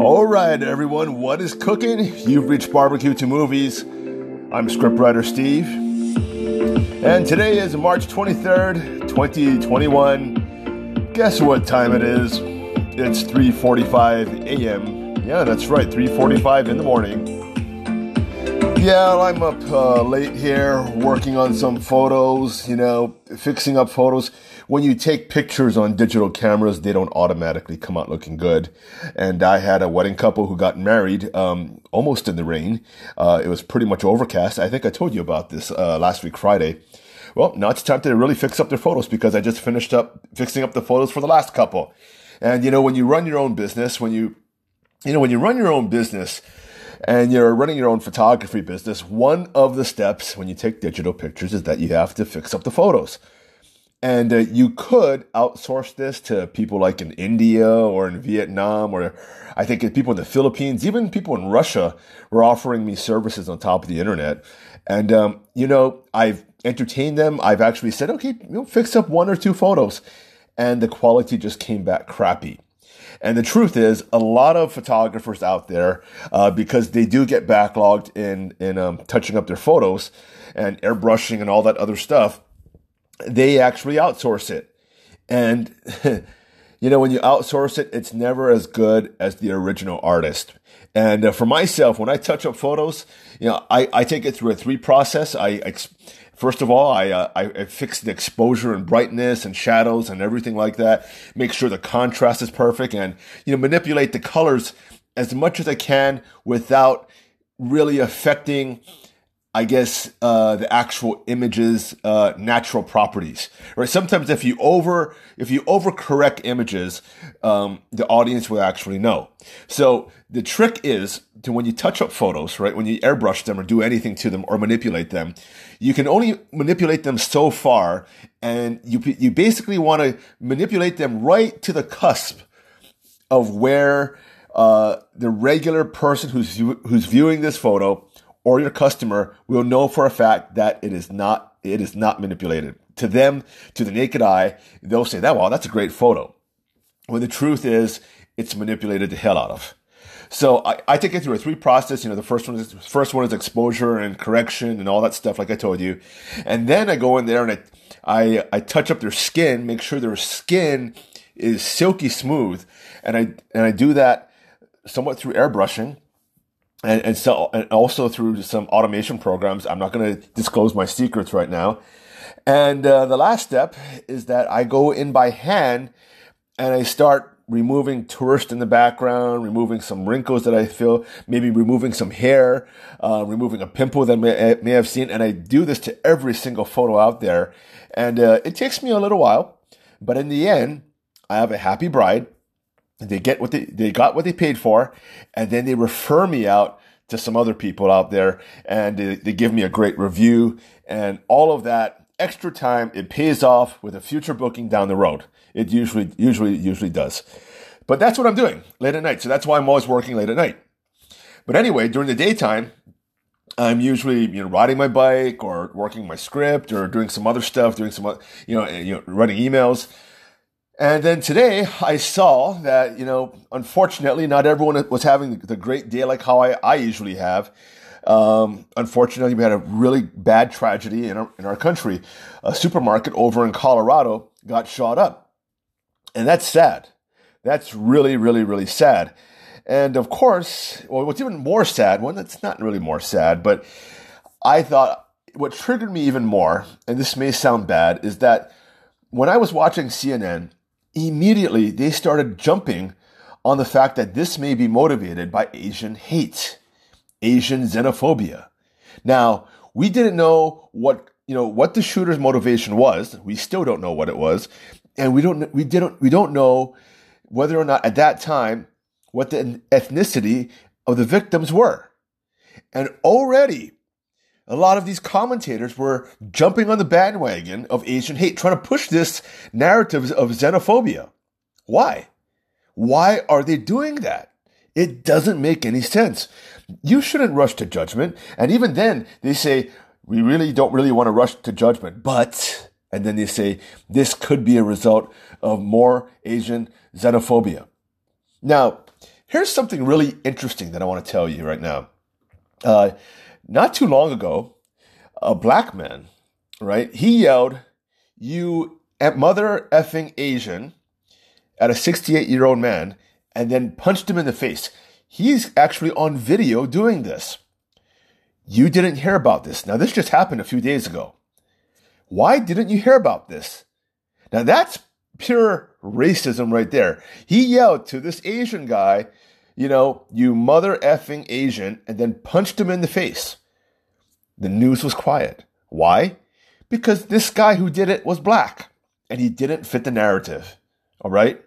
All right, everyone, what is cooking? You've reached Barbecue to Movies. I'm scriptwriter Steve. And today is March 23rd, 2021. Guess what time it is? It's 3:45 a.m. Yeah, that's right, 3:45 in the morning. Yeah, I'm up late here working on some photos, you know, fixing up photos. When you take pictures on digital cameras, they don't automatically come out looking good. And I had a wedding couple who got married almost in the rain. It was pretty much overcast. I think I told you about this last week, Friday. Well, now it's time to really fix up their photos because I just finished up fixing up the photos for the last couple. And, you know, when you run your own business, and you're running your own photography business, one of the steps when you take digital pictures is that you have to fix up the photos. And you could outsource this to people like in India or in Vietnam, or I think people in the Philippines, even people in Russia were offering me services on top of the internet. And, you know, I've entertained them. I've actually said, okay, you know, fix up one or two photos. And the quality just came back crappy. And the truth is, a lot of photographers out there, because they do get backlogged in touching up their photos and airbrushing and all that other stuff, they actually outsource it. And, you know, when you outsource it, it's never as good as the original artist. And for myself, when I touch up photos, you know, I take it through a three process. First of all, I fix the exposure and brightness and shadows and everything like that. Make sure the contrast is perfect and, you know, manipulate the colors as much as I can without really affecting, I guess, the actual image's natural properties. Right? Sometimes if you overcorrect images, the audience will actually know. So the trick is to, when you touch up photos, right? When you airbrush them or do anything to them or manipulate them, you can only manipulate them so far, and you basically want to manipulate them right to the cusp of where the regular person who's viewing this photo or your customer will know for a fact that it is not manipulated. To them, to the naked eye, they'll say, wow, that's a great photo. When the truth is, it's manipulated the hell out of. So I take it through a three process. You know, the first one is exposure and correction and all that stuff, like I told you. And then I go in there and I touch up their skin, make sure their skin is silky smooth. And I do that somewhat through airbrushing. And also through some automation programs. I'm not going to disclose my secrets right now. And the last step is that I go in by hand and I start removing tourists in the background, removing some wrinkles that I feel, maybe removing some hair, removing a pimple that I may have seen. And I do this to every single photo out there. And it takes me a little while, but in the end, I have a happy bride. They got what they paid for, and then they refer me out to some other people out there, and they give me a great review, and all of that extra time, it pays off with a future booking down the road. It usually does. But that's what I'm doing late at night. So that's why I'm always working late at night. But anyway, during the daytime, I'm usually, you know, riding my bike or working my script or doing some other stuff, doing some, you know, running emails. And then today I saw that, you know, unfortunately, not everyone was having the great day like how I usually have. Unfortunately, we had a really bad tragedy in our country. A supermarket over in Colorado got shot up. And that's sad. That's really, really, really sad. And of course, well, what's even more sad, well, that's not really more sad, but I thought what triggered me even more, and this may sound bad, is that when I was watching CNN, immediately, they started jumping on the fact that this may be motivated by Asian hate, Asian xenophobia. Now, we didn't know what the shooter's motivation was. We still don't know what it was, and we don't know whether or not at that time what the ethnicity of the victims were. And already, a lot of these commentators were jumping on the bandwagon of Asian hate, trying to push this narrative of xenophobia. Why? Why are they doing that? It doesn't make any sense. You shouldn't rush to judgment. And even then, they say, we really don't really want to rush to judgment. But, and then they say, this could be a result of more Asian xenophobia. Now, Here's something really interesting that I want to tell you right now. Not too long ago, a black man, right, he yelled, "You mother effing Asian," at a 68-year-old man, and then punched him in the face. He's actually on video doing this. You didn't hear about this. Now, this just happened a few days ago. Why didn't you hear about this? Now, that's pure racism right there. He yelled to this Asian guy, you know, "You mother effing Asian," and then punched him in the face. The news was quiet. Why? Because this guy who did it was black, and he didn't fit the narrative. All right?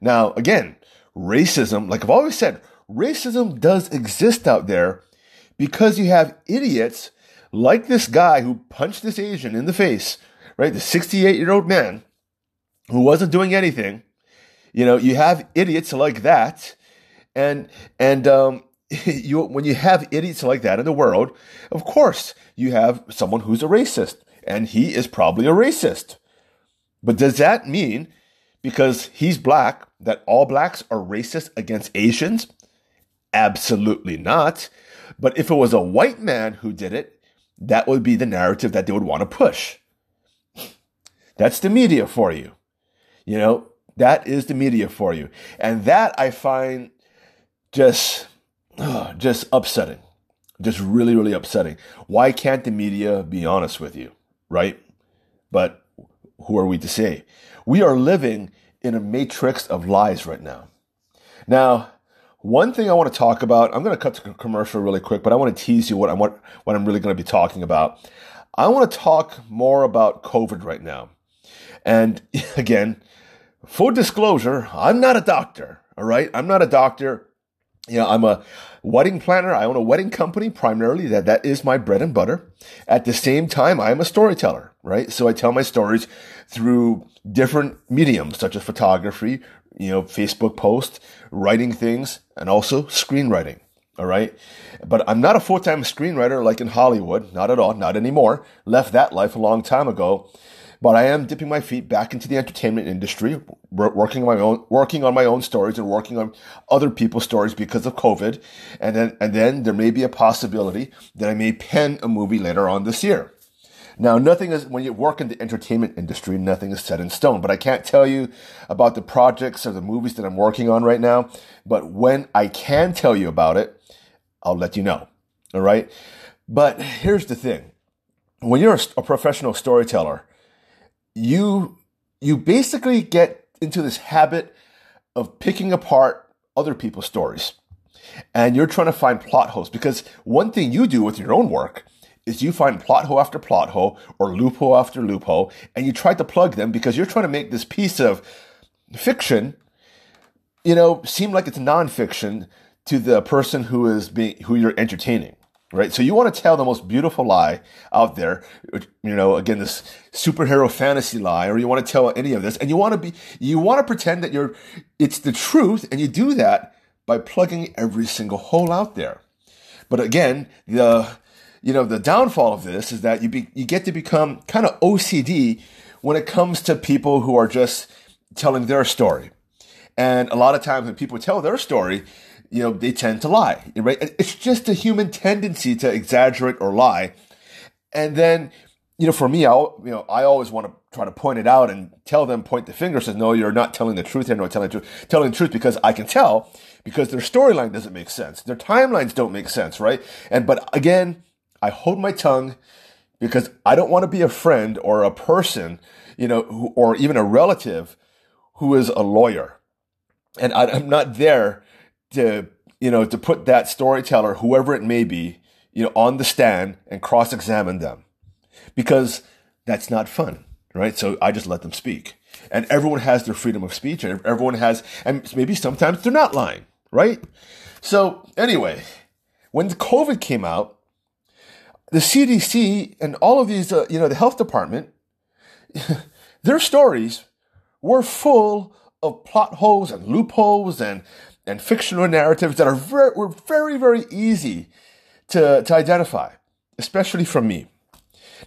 Now, again, racism, like I've always said, racism does exist out there because you have idiots like this guy who punched this Asian in the face, right? The 68-year-old man who wasn't doing anything. You know, you have idiots like that. And when you have idiots like that in the world, of course, you have someone who's a racist, and he is probably a racist. But does that mean, because he's black, that all blacks are racist against Asians? Absolutely not. But if it was a white man who did it, that would be the narrative that they would want to push. That's the media for you. You know, that is the media for you. And that I find just upsetting. Just really, really upsetting. Why can't the media be honest with you, right? But who are we to say? We are living in a matrix of lies right now. Now, one thing I want to talk about, I'm going to cut to commercial really quick, but I want to tease you what I'm really going to be talking about. I want to talk more about COVID right now. And again, full disclosure, I'm not a doctor, all right? I'm not a doctor. You know, I'm a wedding planner. I own a wedding company primarily. That is my bread and butter. At the same time, I am a storyteller, right? So I tell my stories through different mediums, such as photography, you know, Facebook posts, writing things, and also screenwriting, all right? But I'm not a full-time screenwriter like in Hollywood. Not at all. Not anymore. Left that life a long time ago. But I am dipping my feet back into the entertainment industry, working on my own stories and working on other people's stories because of COVID. And then there may be a possibility that I may pen a movie later on this year. Now, nothing is, when you work in the entertainment industry, nothing is set in stone. But I can't tell you about the projects or the movies that I'm working on right now. But when I can tell you about it, I'll let you know. All right? But here's the thing. When you're a professional storyteller, you basically get into this habit of picking apart other people's stories. And you're trying to find plot holes, because one thing you do with your own work is you find plot hole after plot hole or loophole after loophole, and you try to plug them because you're trying to make this piece of fiction, you know, seem like it's nonfiction to the person who you're entertaining. Right, so you want to tell the most beautiful lie out there, you know, again, this superhero fantasy lie, or you want to tell any of this, and you want to pretend that it's the truth, and you do that by plugging every single hole out there. But again, the downfall of this is that you get to become kind of OCD when it comes to people who are just telling their story, and a lot of times when people tell their story, you know, they tend to lie, right? It's just a human tendency to exaggerate or lie. And then, you know, for me, I always want to try to point it out and tell them, point the finger, says, "No, you're not telling the truth here. No, telling the truth," because I can tell, because their storyline doesn't make sense. Their timelines don't make sense, right? But again, I hold my tongue because I don't want to be a friend or a person, you know, or even a relative who is a lawyer. And I'm not there to put that storyteller, whoever it may be, you know, on the stand and cross-examine them, because that's not fun, right? So I just let them speak, and everyone has their freedom of speech, and and maybe sometimes they're not lying, right? So anyway, when COVID came out, the CDC and all of these, the health department, their stories were full of plot holes and loopholes and fictional narratives that were very, very easy to identify, especially from me.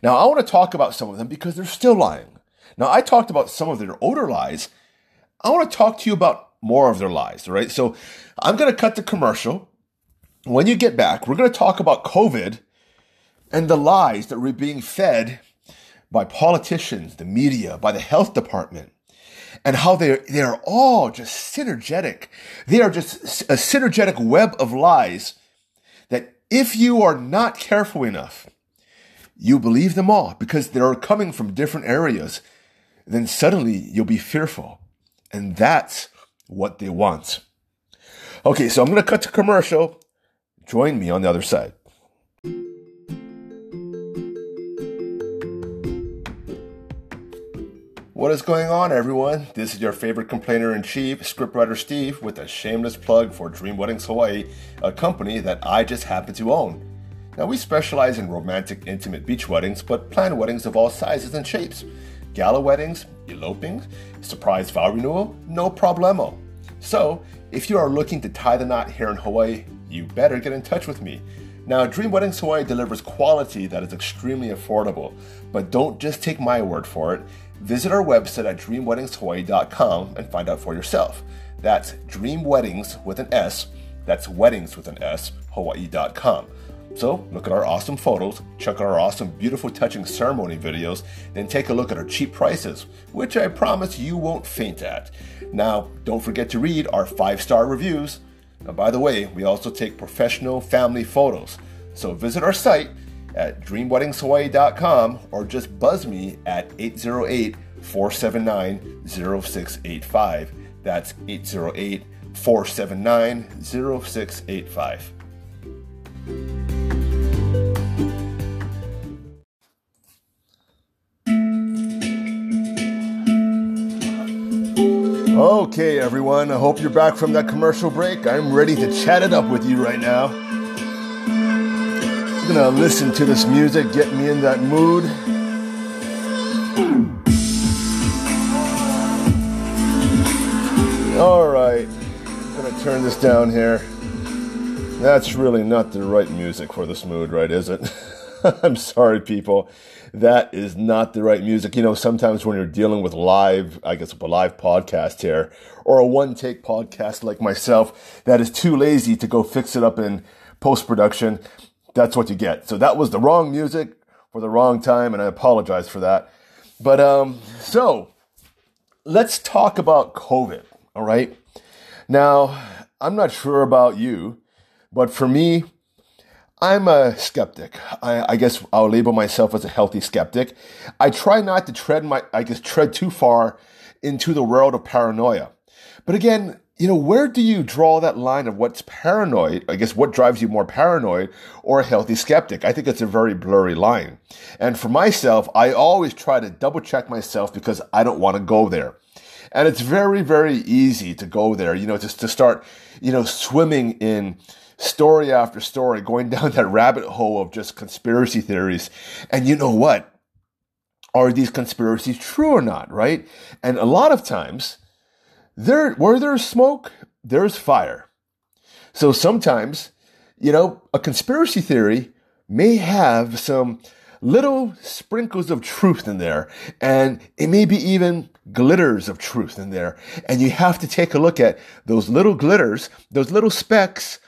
Now, I want to talk about some of them because they're still lying. Now, I talked about some of their older lies. I want to talk to you about more of their lives, right? So I'm going to cut the commercial. When you get back, we're going to talk about COVID and the lies that were being fed by politicians, the media, by the health department, and how they are all just synergetic. They are just a synergetic web of lies that if you are not careful enough, you believe them all because they are coming from different areas. Then suddenly you'll be fearful. And that's what they want. Okay, so I'm going to cut to commercial. Join me on the other side. What is going on, everyone? This is your favorite complainer-in-chief, scriptwriter Steve, with a shameless plug for Dream Weddings Hawaii, a company that I just happen to own. Now, we specialize in romantic, intimate beach weddings, but plan weddings of all sizes and shapes. Gala weddings, elopings, surprise vow renewal, no problemo. So, if you are looking to tie the knot here in Hawaii, you better get in touch with me. Now, Dream Weddings Hawaii delivers quality that is extremely affordable, but don't just take my word for it. Visit our website at dreamweddingshawaii.com and find out for yourself. That's Dream Weddings with an S. That's Weddings with an S, Hawaii.com. So look at our awesome photos, check out our awesome, beautiful, touching ceremony videos, then take a look at our cheap prices, which I promise you won't faint at. Now, don't forget to read our 5-star reviews. Now, by the way, we also take professional family photos. So visit our site at dreamweddingshawaii.com or just buzz me at 808-479-0685. That's 808-479-0685. Okay, everyone, I hope you're back from that commercial break. I'm ready to chat it up with you right now. I'm gonna listen to this music, get me in that mood. All right, I'm gonna turn this down here. That's really not the right music for this mood, right, is it? I'm sorry, people. That is not the right music. You know, sometimes when you're dealing with live, I guess, a live podcast here, or a one-take podcast like myself that is too lazy to go fix it up in post-production, that's what you get. So that was the wrong music for the wrong time, and I apologize for that. But so let's talk about COVID, all right? Now, I'm not sure about you, but for me, I'm a skeptic. I guess I'll label myself as a healthy skeptic. I try not to tread too far into the world of paranoia. But again, you know, where do you draw that line of what's paranoid? I guess what drives you more paranoid or a healthy skeptic? I think it's a very blurry line. And for myself, I always try to double check myself because I don't want to go there. And it's very, very easy to go there, you know, just to start, you know, swimming in story after story, going down that rabbit hole of just conspiracy theories. And you know what? Are these conspiracies true or not, right? And a lot of times, where there's smoke, there's fire. So sometimes, you know, a conspiracy theory may have some little sprinkles of truth in there, and it may be even glitters of truth in there. And you have to take a look at those little glitters, those little specks,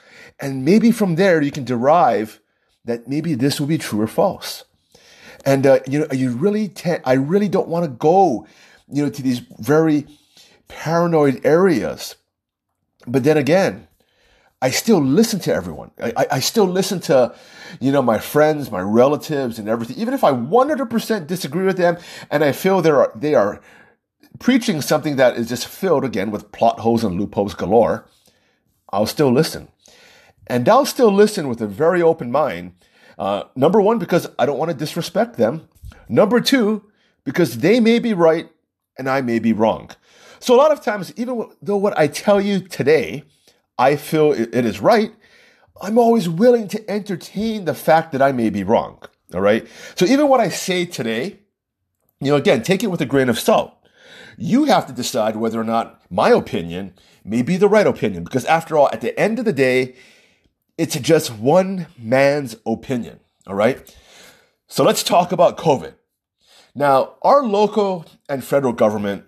and maybe from there you can derive that maybe this will be true or false. And you know, I really don't want to go, you know, to these very paranoid areas. But then again, I still listen to everyone. I still listen to, you know, my friends, my relatives, and everything. Even if I 100% disagree with them, and I feel they are preaching something that is just filled again with plot holes and loopholes galore, I'll still listen. And I'll still listen with a very open mind. Number one, because I don't want to disrespect them. Number two, because they may be right and I may be wrong. So a lot of times, even though what I tell you today, I feel it is right, I'm always willing to entertain the fact that I may be wrong. All right. So even what I say today, you know, again, take it with a grain of salt. You have to decide whether or not my opinion may be the right opinion. Because after all, at the end of the day, it's just one man's opinion, all right? So let's talk about COVID. Now, our local and federal government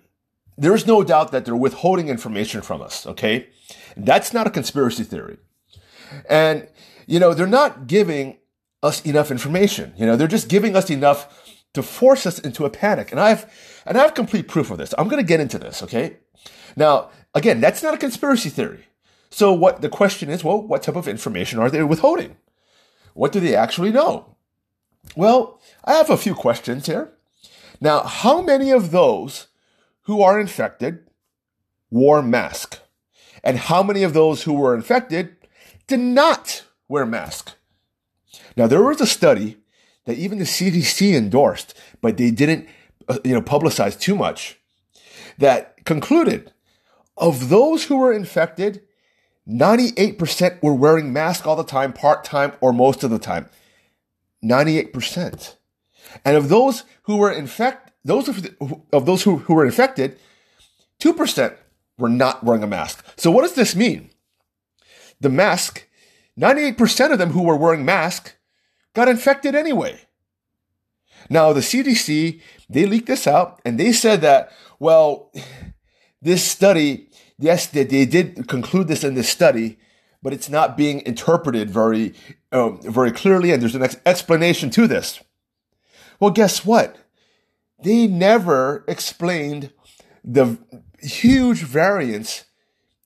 there is no doubt that they're withholding information from us, okay? That's not a conspiracy theory. And, you know, they're not giving us enough information. You know, they're just giving us enough to force us into a panic. And I have complete proof of this. I'm going to get into this, okay? Now, again, that's not a conspiracy theory. So what the question is, well, what type of information are they withholding? What do they actually know? Well, I have a few questions here. Now, how many of those who are infected wore masks? And how many of those who were infected did not wear masks? Now, there was a study that even the CDC endorsed, but they didn't, publicize too much, that concluded of those who were infected, 98% were wearing masks all the time, part-time, or most of the time. 98%. And of those who were infected, those who were infected, 2% were not wearing a mask. So what does this mean? The mask, 98% of them who were wearing masks got infected anyway. Now, the CDC, they leaked this out, and they said that, well, this study, yes, they did conclude this in this study, but it's not being interpreted very, very clearly, and there's an explanation to this. Well, guess what? They never explained the huge variance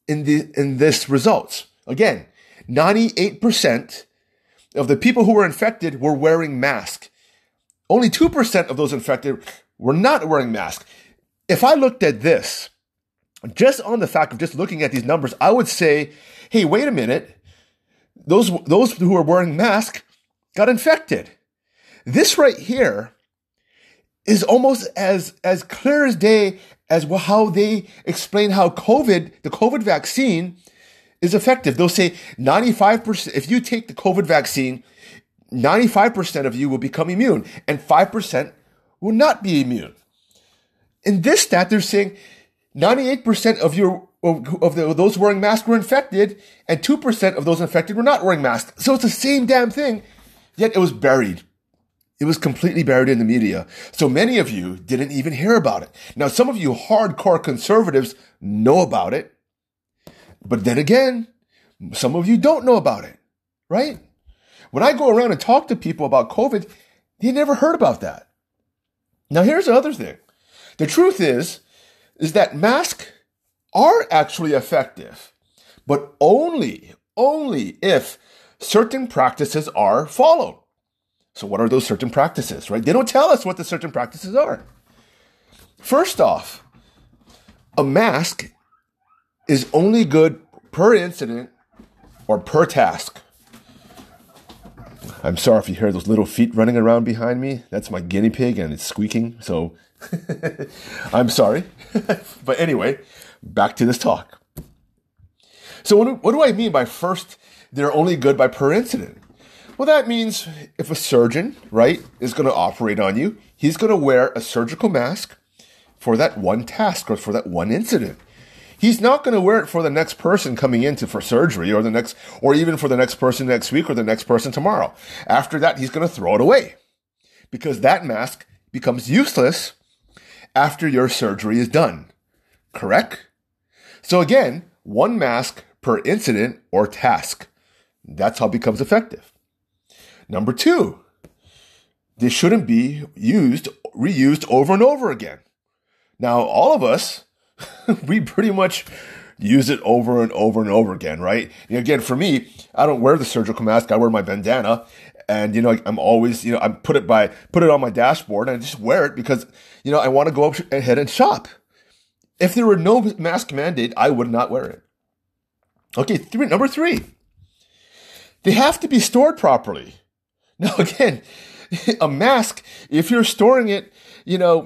in this results. Again, 98% of the people who were infected were wearing masks. Only 2% of those infected were not wearing masks. If I looked at this, just on the fact of just looking at these numbers, I would say, hey, wait a minute. Those who are wearing masks got infected. This right here is almost as clear as day as how they explain how the COVID vaccine is effective. They'll say 95%, if you take the COVID vaccine, 95% of you will become immune and 5% will not be immune. In this stat, they're saying 98% of those wearing masks were infected and 2% of those infected were not wearing masks. So it's the same damn thing, yet it was buried. It was completely buried in the media. So many of you didn't even hear about it. Now, some of you hardcore conservatives know about it. But then again, some of you don't know about it, right? When I go around and talk to people about COVID, they never heard about that. Now, here's the other thing. The truth is that masks are actually effective, but only if certain practices are followed. So what are those certain practices, right? They don't tell us what the certain practices are. First off, a mask is only good per incident or per task. I'm sorry if you hear those little feet running around behind me. That's my guinea pig and it's squeaking. So I'm sorry. But anyway, back to this talk. So what do I mean by first, they're only good by per incident? Well, that means if a surgeon, right, is going to operate on you, he's going to wear a surgical mask for that one task or for that one incident. He's not going to wear it for the next person coming in for surgery or even for the next person next week or the next person tomorrow. After that, he's going to throw it away because that mask becomes useless after your surgery is done. Correct? So again, one mask per incident or task. That's how it becomes effective. Number two, they shouldn't be reused over and over again. Now, all of us, we pretty much use it over and over and over again, right? And again, for me, I don't wear the surgical mask. I wear my bandana and, I'm always, I put it on my dashboard and I just wear it because, I want to go up ahead and shop. If there were no mask mandate, I would not wear it. Okay. Number three, they have to be stored properly. Now, again, a mask, if you're storing it, in a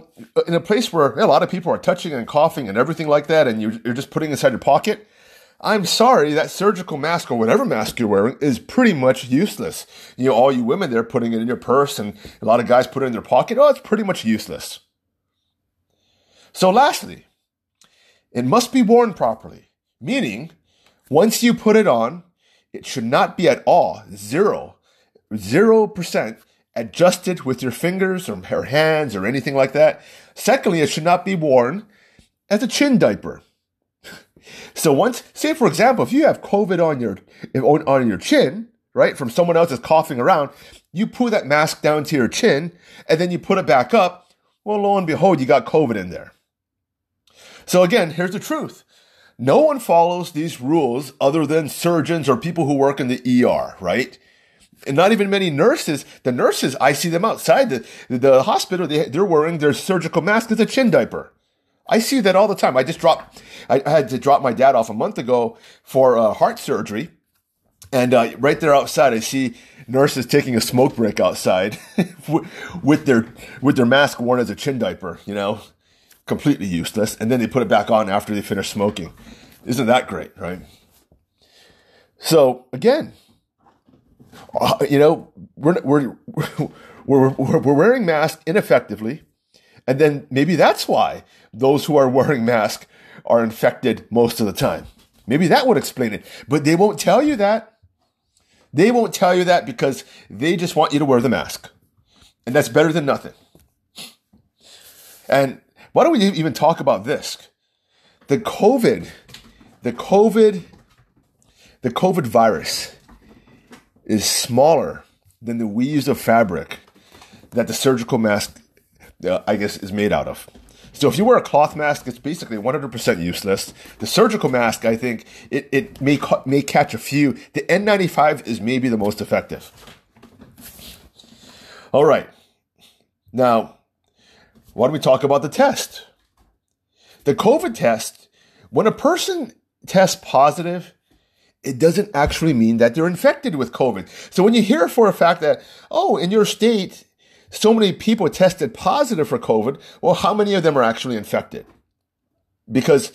place where a lot of people are touching and coughing and everything like that, and you're just putting it inside your pocket, I'm sorry, that surgical mask or whatever mask you're wearing is pretty much useless. All you women there putting it in your purse and a lot of guys put it in their pocket. Oh, it's pretty much useless. So lastly, it must be worn properly, meaning once you put it on, it should not be at all 0% adjusted with your fingers or hands or anything like that. Secondly, it should not be worn as a chin diaper. So once, say for example, if you have COVID on your chin, right, from someone else that's coughing around, you pull that mask down to your chin, and then you put it back up, well, lo and behold, you got COVID in there. So again, here's the truth. No one follows these rules other than surgeons or people who work in the ER, right? And not even many nurses. The nurses, I see them outside the hospital, they're wearing their surgical mask as a chin diaper. I see that all the time. I had to drop my dad off a month ago for heart surgery. And right there outside, I see nurses taking a smoke break outside with their mask worn as a chin diaper, you know, completely useless. And then they put it back on after they finish smoking. Isn't that great, right? So again, you know, we're wearing masks ineffectively, and then maybe that's why those who are wearing masks are infected most of the time. Maybe that would explain it, but they won't tell you that. They won't tell you that because they just want you to wear the mask, and that's better than nothing. And why don't we even talk about this? The COVID virus is smaller than the weaves of fabric that the surgical mask, I guess, is made out of. So if you wear a cloth mask, it's basically 100% useless. The surgical mask, I think, it may catch a few. The N95 is maybe the most effective. All right. Now, why don't we talk about the test? The COVID test, when a person tests positive, it doesn't actually mean that they're infected with COVID. So when you hear for a fact that, oh, in your state, so many people tested positive for COVID, well, how many of them are actually infected? Because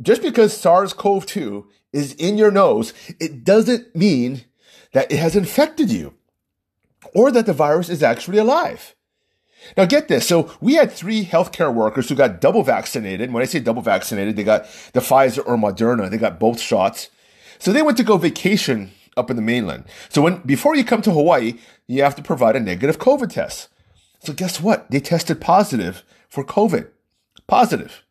just because SARS-CoV-2 is in your nose, it doesn't mean that it has infected you or that the virus is actually alive. Now get this. So we had 3 healthcare workers who got double vaccinated. When I say double vaccinated, they got the Pfizer or Moderna. They got both shots. So they went to go vacation up in the mainland. So before you come to Hawaii, you have to provide a negative COVID test. So guess what? They tested positive for COVID. Positive.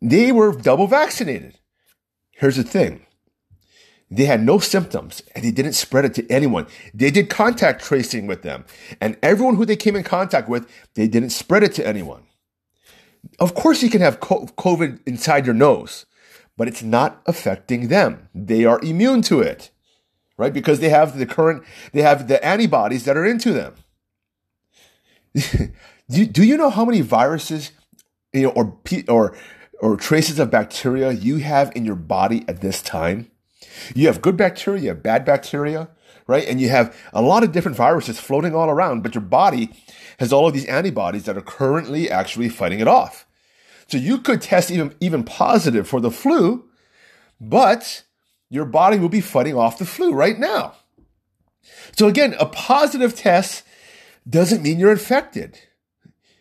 They were double vaccinated. Here's the thing. They had no symptoms and they didn't spread it to anyone. They did contact tracing with them, and everyone who they came in contact with, they didn't spread it to anyone. Of course you can have COVID inside your nose, but it's not affecting them. They are immune to it, right? Because they have the antibodies that are into them. Do you know how many viruses, you know, or traces of bacteria you have in your body at this time? You have good bacteria, you have bad bacteria, right? And you have a lot of different viruses floating all around, but your body has all of these antibodies that are currently actually fighting it off. So you could test even positive for the flu, but your body will be fighting off the flu right now. So again, a positive test doesn't mean you're infected.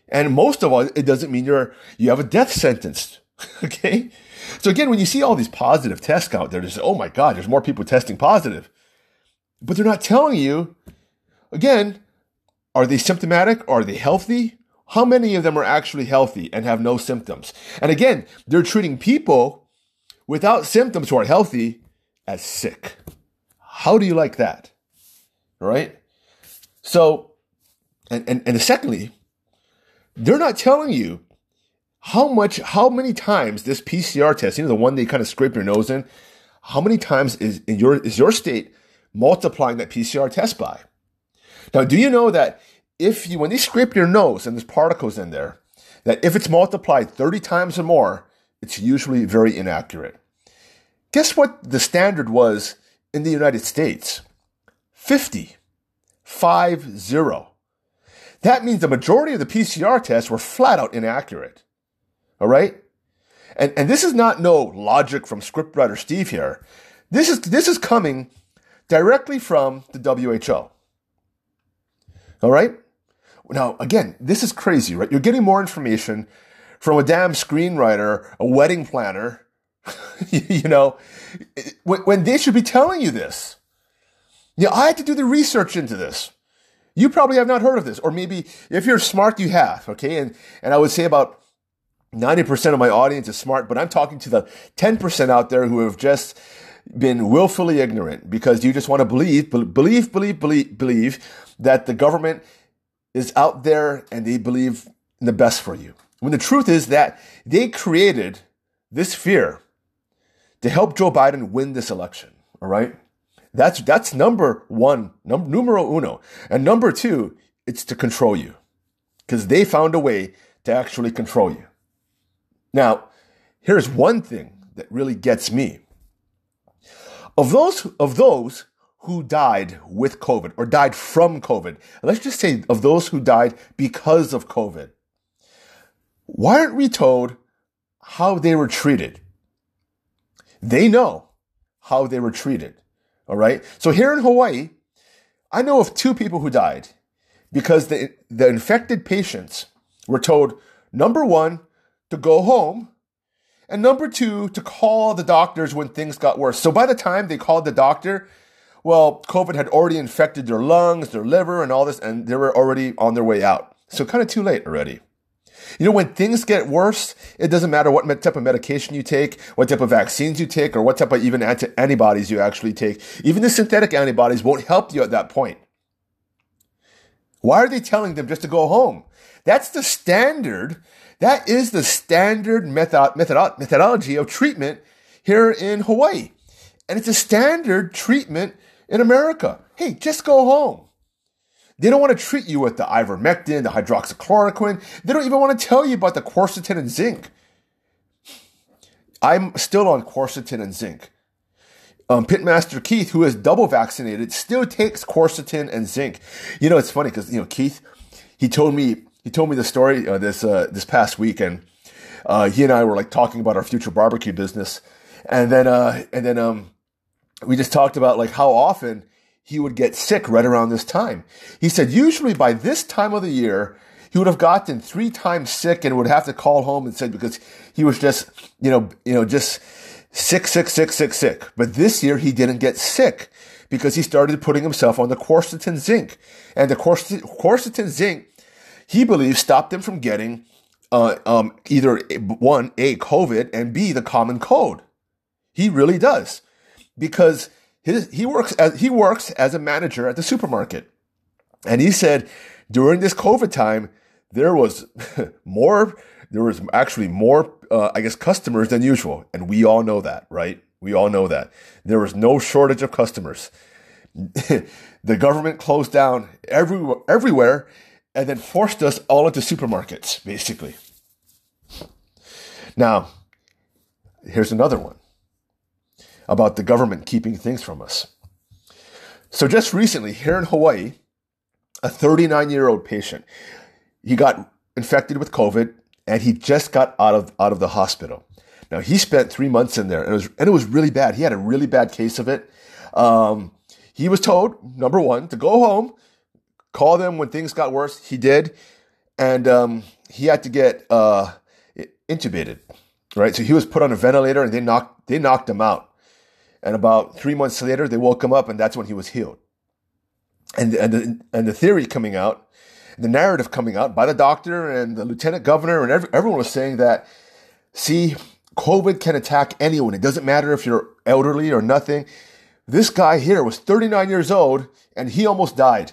And most of all, it doesn't mean you have a death sentence. Okay? So again, when you see all these positive tests out there, just, oh my God, there's more people testing positive. But they're not telling you, again, are they symptomatic? Are they healthy? How many of them are actually healthy and have no symptoms? And again, they're treating people without symptoms who are healthy as sick. How do you like that? Right? So, and secondly, they're not telling you how many times this PCR test, you know, the one they kind of scrape your nose in, how many times is your state multiplying that PCR test by? Now, do you know that when they scrape your nose and there's particles in there, that if it's multiplied 30 times or more, it's usually very inaccurate. Guess what the standard was in the United States? 50. 5-0. That means the majority of the PCR tests were flat out inaccurate. All right? And this is not no logic from scriptwriter Steve here. This is coming directly from the WHO. All right? Now, again, this is crazy, right? You're getting more information from a damn screenwriter, a wedding planner, you know, when they should be telling you this. You know, I had to do the research into this. You probably have not heard of this, or maybe if you're smart, you have, okay? And I would say about 90% of my audience is smart, but I'm talking to the 10% out there who have just been willfully ignorant because you just want to believe that the government is out there and they believe in the best for you. When the truth is that they created this fear to help Joe Biden win this election, all right? That's number one, numero uno. And number two, it's to control you because they found a way to actually control you. Now, here's one thing that really gets me. Of those who died with COVID or died from COVID, let's just say of those who died because of COVID, why aren't we told how they were treated? They know how they were treated, all right? So here in Hawaii, I know of two people who died because the infected patients were told, number one, to go home, and number two, to call the doctors when things got worse. So by the time they called the doctor, well, COVID had already infected their lungs, their liver, and all this, and they were already on their way out. So kind of too late already. You know, when things get worse, it doesn't matter what type of medication you take, what type of vaccines you take, or what type of even antibodies you actually take. Even the synthetic antibodies won't help you at that point. Why are they telling them just to go home? That's the standard. That is the standard methodology of treatment here in Hawaii. And it's a standard treatment in America. Hey, just go home. They don't want to treat you with the ivermectin, the hydroxychloroquine. They don't even want to tell you about the quercetin and zinc. I'm still on quercetin and zinc. Pitmaster Keith, who is double vaccinated, still takes quercetin and zinc. You know, it's funny because, you know, Keith, he told me the story this past week, and he and I were like talking about our future barbecue business, and then we just talked about like how often he would get sick right around this time. He said usually by this time of the year, he would have gotten 3 times sick and would have to call home and said because he was just, just sick. But this year he didn't get sick because he started putting himself on the quercetin zinc. And the quercetin zinc, he believes, stopped him from getting either, one, A, COVID, and B, the common cold. He really does. Because He works as a manager at the supermarket. And he said during this COVID time, there was actually more customers than usual. And we all know that, right? We all know that. There was no shortage of customers. The government closed down everywhere and then forced us all into supermarkets, basically. Now, here's another one about the government keeping things from us. So just recently, here in Hawaii, a 39-year-old patient, he got infected with COVID, and he just got out of the hospital. Now, he spent 3 months in there, and it was really bad. He had a really bad case of it. He was told, number one, to go home, call them when things got worse. He did, and he had to get intubated, right? So he was put on a ventilator, and they knocked him out. And about 3 months later, they woke him up, and that's when he was healed. And the theory coming out, the narrative coming out by the doctor and the lieutenant governor and everyone was saying that, see, COVID can attack anyone. It doesn't matter if you're elderly or nothing. This guy here was 39 years old, and he almost died.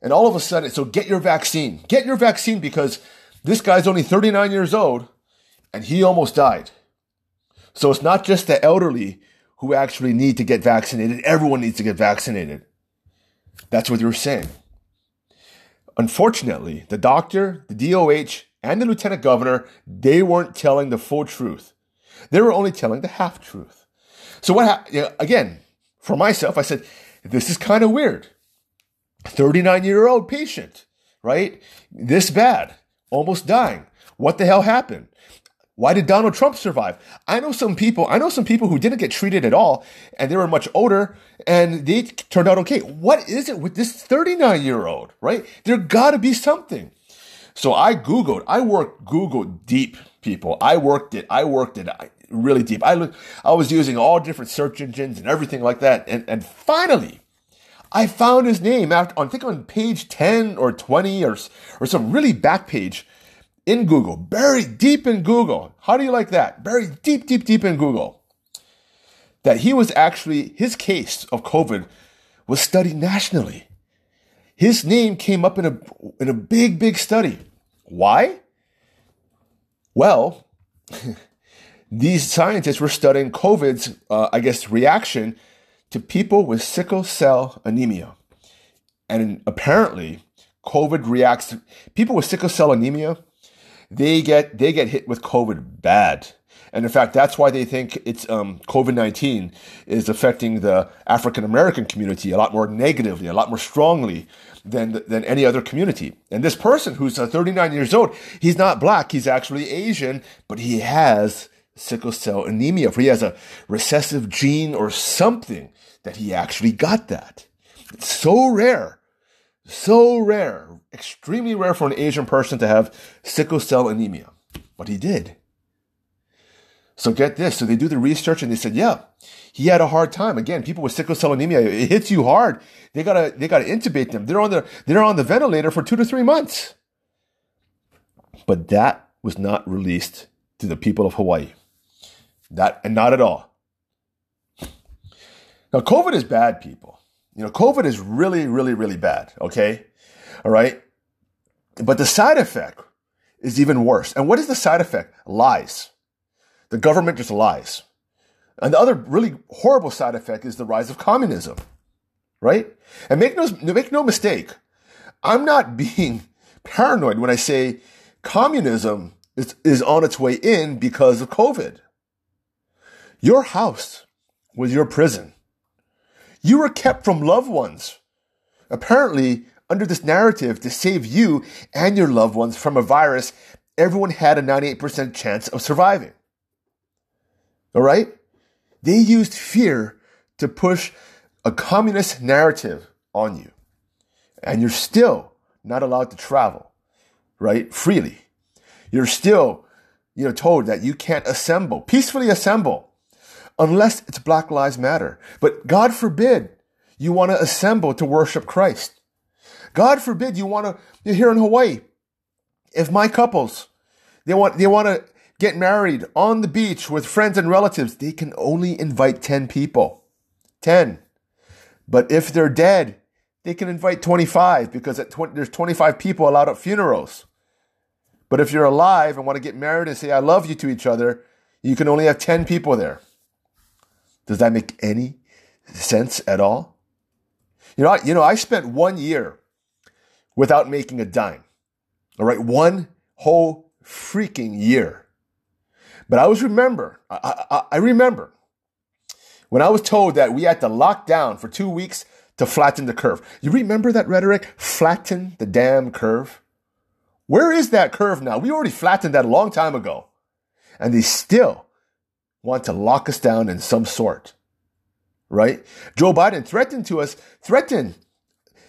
And all of a sudden, so get your vaccine. Get your vaccine because this guy's only 39 years old, and he almost died. So it's not just the elderly who actually need to get vaccinated. Everyone needs to get vaccinated. That's what they were saying. Unfortunately, the doctor, the DOH, and the lieutenant governor, they weren't telling the full truth. They were only telling the half-truth. So what happened, again, for myself, I said, this is kind of weird. 39-year-old patient, right? This bad, almost dying. What the hell happened? Why did Donald Trump survive? I know some people who didn't get treated at all, and they were much older, and they turned out okay. What is it with this 39-year-old, right? There got to be something. So I Googled. I worked Google deep, people. I worked it really deep. I was using all different search engines and everything like that, and finally, I found his name. I think on page 10 or 20 or some really back page. in Google, buried deep in Google. How do you like that? Buried deep, deep, deep in Google. That he was actually, his case of COVID was studied nationally. His name came up in a big, big study. Why? Well, these scientists were studying COVID's, reaction to people with sickle cell anemia. And apparently, COVID reacts. People with sickle cell anemia, they get hit with COVID bad. And in fact, that's why they think it's COVID-19 is affecting the African-American community a lot more negatively, a lot more strongly than any other community. And this person who's 39 years old, he's not black, he's actually Asian, but he has sickle cell anemia. He has a recessive gene or something that he actually got that. It's so rare, extremely rare for an Asian person to have sickle cell anemia. But he did. So get this. So they do the research and they said, yeah, he had a hard time. Again, people with sickle cell anemia, it hits you hard. They gotta intubate them. They're on the ventilator for 2 to 3 months. But that was not released to the people of Hawaii. That, and not at all. Now, COVID is bad, people. You know, COVID is really, really, really bad. Okay. All right. But the side effect is even worse. And what is the side effect? Lies. The government just lies. And the other really horrible side effect is the rise of communism, right? And make no mistake, I'm not being paranoid when I say communism is on its way in because of COVID. Your house was your prison. You were kept from loved ones, apparently under this narrative to save you and your loved ones from a virus everyone had a 98% chance of surviving. All right? They used fear to push a communist narrative on you. And you're still not allowed to travel, right? Freely. You're still, told that you can't assemble, peacefully assemble, unless it's Black Lives Matter. But God forbid you want to assemble to worship Christ. God forbid you want to, you're here in Hawaii. If my couples, they want to get married on the beach with friends and relatives, they can only invite 10 people. 10. But if they're dead, they can invite 25 because there's 25 people allowed at funerals. But if you're alive and want to get married and say, I love you to each other, you can only have 10 people there. Does that make any sense at all? I spent 1 year without making a dime. All right, one whole freaking year. But I remember when I was told that we had to lock down for 2 weeks to flatten the curve. You remember that rhetoric? Flatten the damn curve. Where is that curve now? We already flattened that a long time ago. And they still want to lock us down in some sort, right? Joe Biden threatened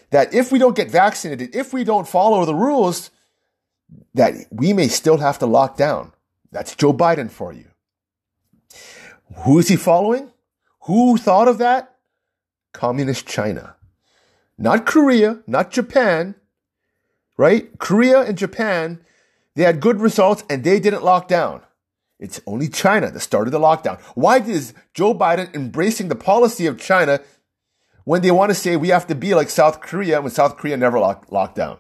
that if we don't get vaccinated, if we don't follow the rules, that we may still have to lock down. That's Joe Biden for you. Who is he following? Who thought of that? Communist China. Not Korea, not Japan, right? Korea and Japan, they had good results and they didn't lock down. It's only China that started the lockdown. Why is Joe Biden embracing the policy of China when they want to say we have to be like South Korea when South Korea never locked down?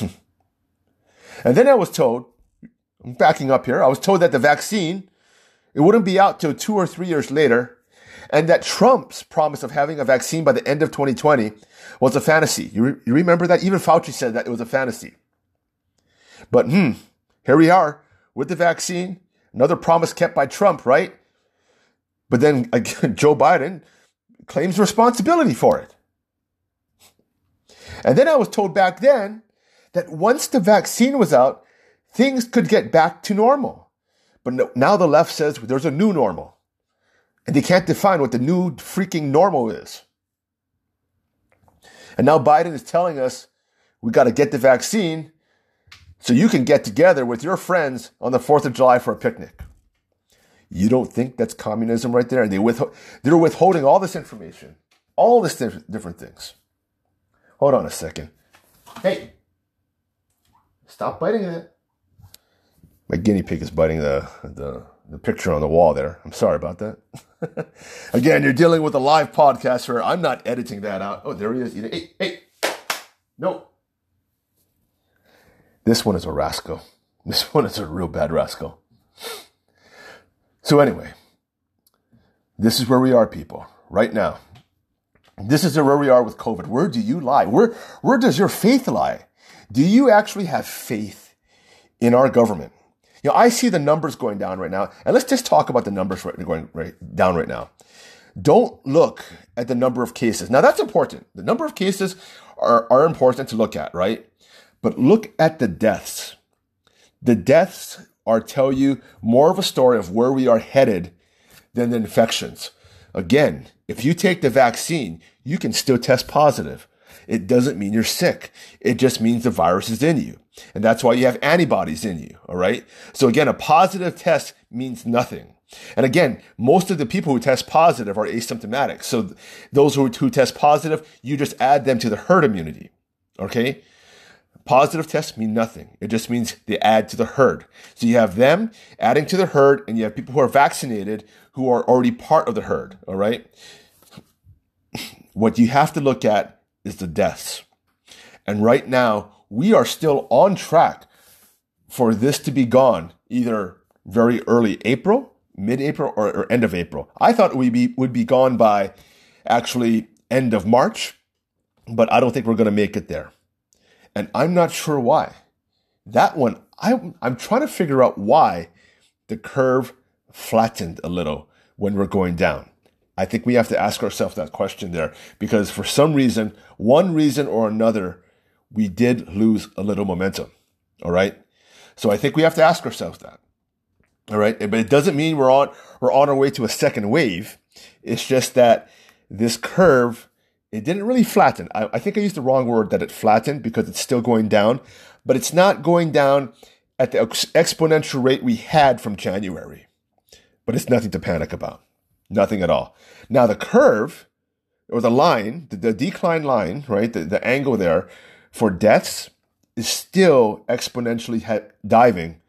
And then I was told, I'm backing up here. I was told that the vaccine, it wouldn't be out till 2 or 3 years later. And that Trump's promise of having a vaccine by the end of 2020 was a fantasy. You remember that? Even Fauci said that it was a fantasy. But here we are with the vaccine. Another promise kept by Trump, right? But then again, Joe Biden claims responsibility for it. And then I was told back then that once the vaccine was out, things could get back to normal. But now the left says there's a new normal. And they can't define what the new freaking normal is. And now Biden is telling us we got to get the vaccine so you can get together with your friends on the 4th of July for a picnic. You don't think that's communism right there? And they're withholding all this information, all this different things. Hold on a second. Hey. Stop biting it. My guinea pig is biting the picture on the wall there. I'm sorry about that. Again, you're dealing with a live podcast here. I'm not editing that out. Oh, there he is. Hey. No. This one is a rascal. This one is a real bad rascal. So anyway, this is where we are, people, right now. This is where we are with COVID. Where do you lie? Where does your faith lie? Do you actually have faith in our government? You know, I see the numbers going down right now. And let's just talk about the numbers going down right now. Don't look at the number of cases. Now, that's important. The number of cases are important to look at, right? But look at the deaths. The deaths tell you more of a story of where we are headed than the infections. Again, if you take the vaccine, you can still test positive. It doesn't mean you're sick. It just means the virus is in you. And that's why you have antibodies in you, all right? So again, a positive test means nothing. And again, most of the people who test positive are asymptomatic. So those who test positive, you just add them to the herd immunity, okay? Positive tests mean nothing. It just means they add to the herd. So you have them adding to the herd, and you have people who are vaccinated who are already part of the herd, all right? What you have to look at is the deaths. And right now, we are still on track for this to be gone either very early April, mid-April, or end of April. I thought we would be gone by actually end of March, but I don't think we're going to make it there. And I'm not sure why. That one, I'm trying to figure out why the curve flattened a little when we're going down. I think we have to ask ourselves that question there, because for some reason, one reason or another, we did lose a little momentum, all right? So I think we have to ask ourselves that, all right? But it doesn't mean we're on our way to a second wave. It's just that this curve, it didn't really flatten. I think I used the wrong word, that it flattened, because it's still going down, but it's not going down at the exponential rate we had from January. But it's nothing to panic about. Nothing at all. Now, the curve, or the line, the decline line, right, the angle there for deaths is still exponentially diving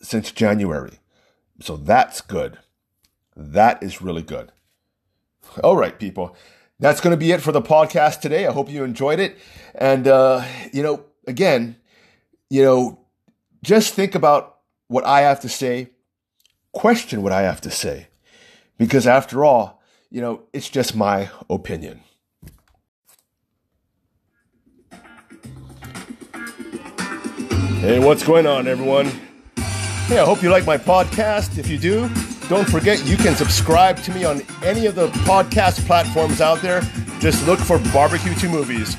since January. So that's good. That is really good. All right, people. That's going to be it for the podcast today. I hope you enjoyed it. And, just think about what I have to say. Question what I have to say. Because after all, it's just my opinion. Hey, what's going on, everyone? Hey, I hope you like my podcast. If you do, don't forget you can subscribe to me on any of the podcast platforms out there. Just look for Barbecue to Movies.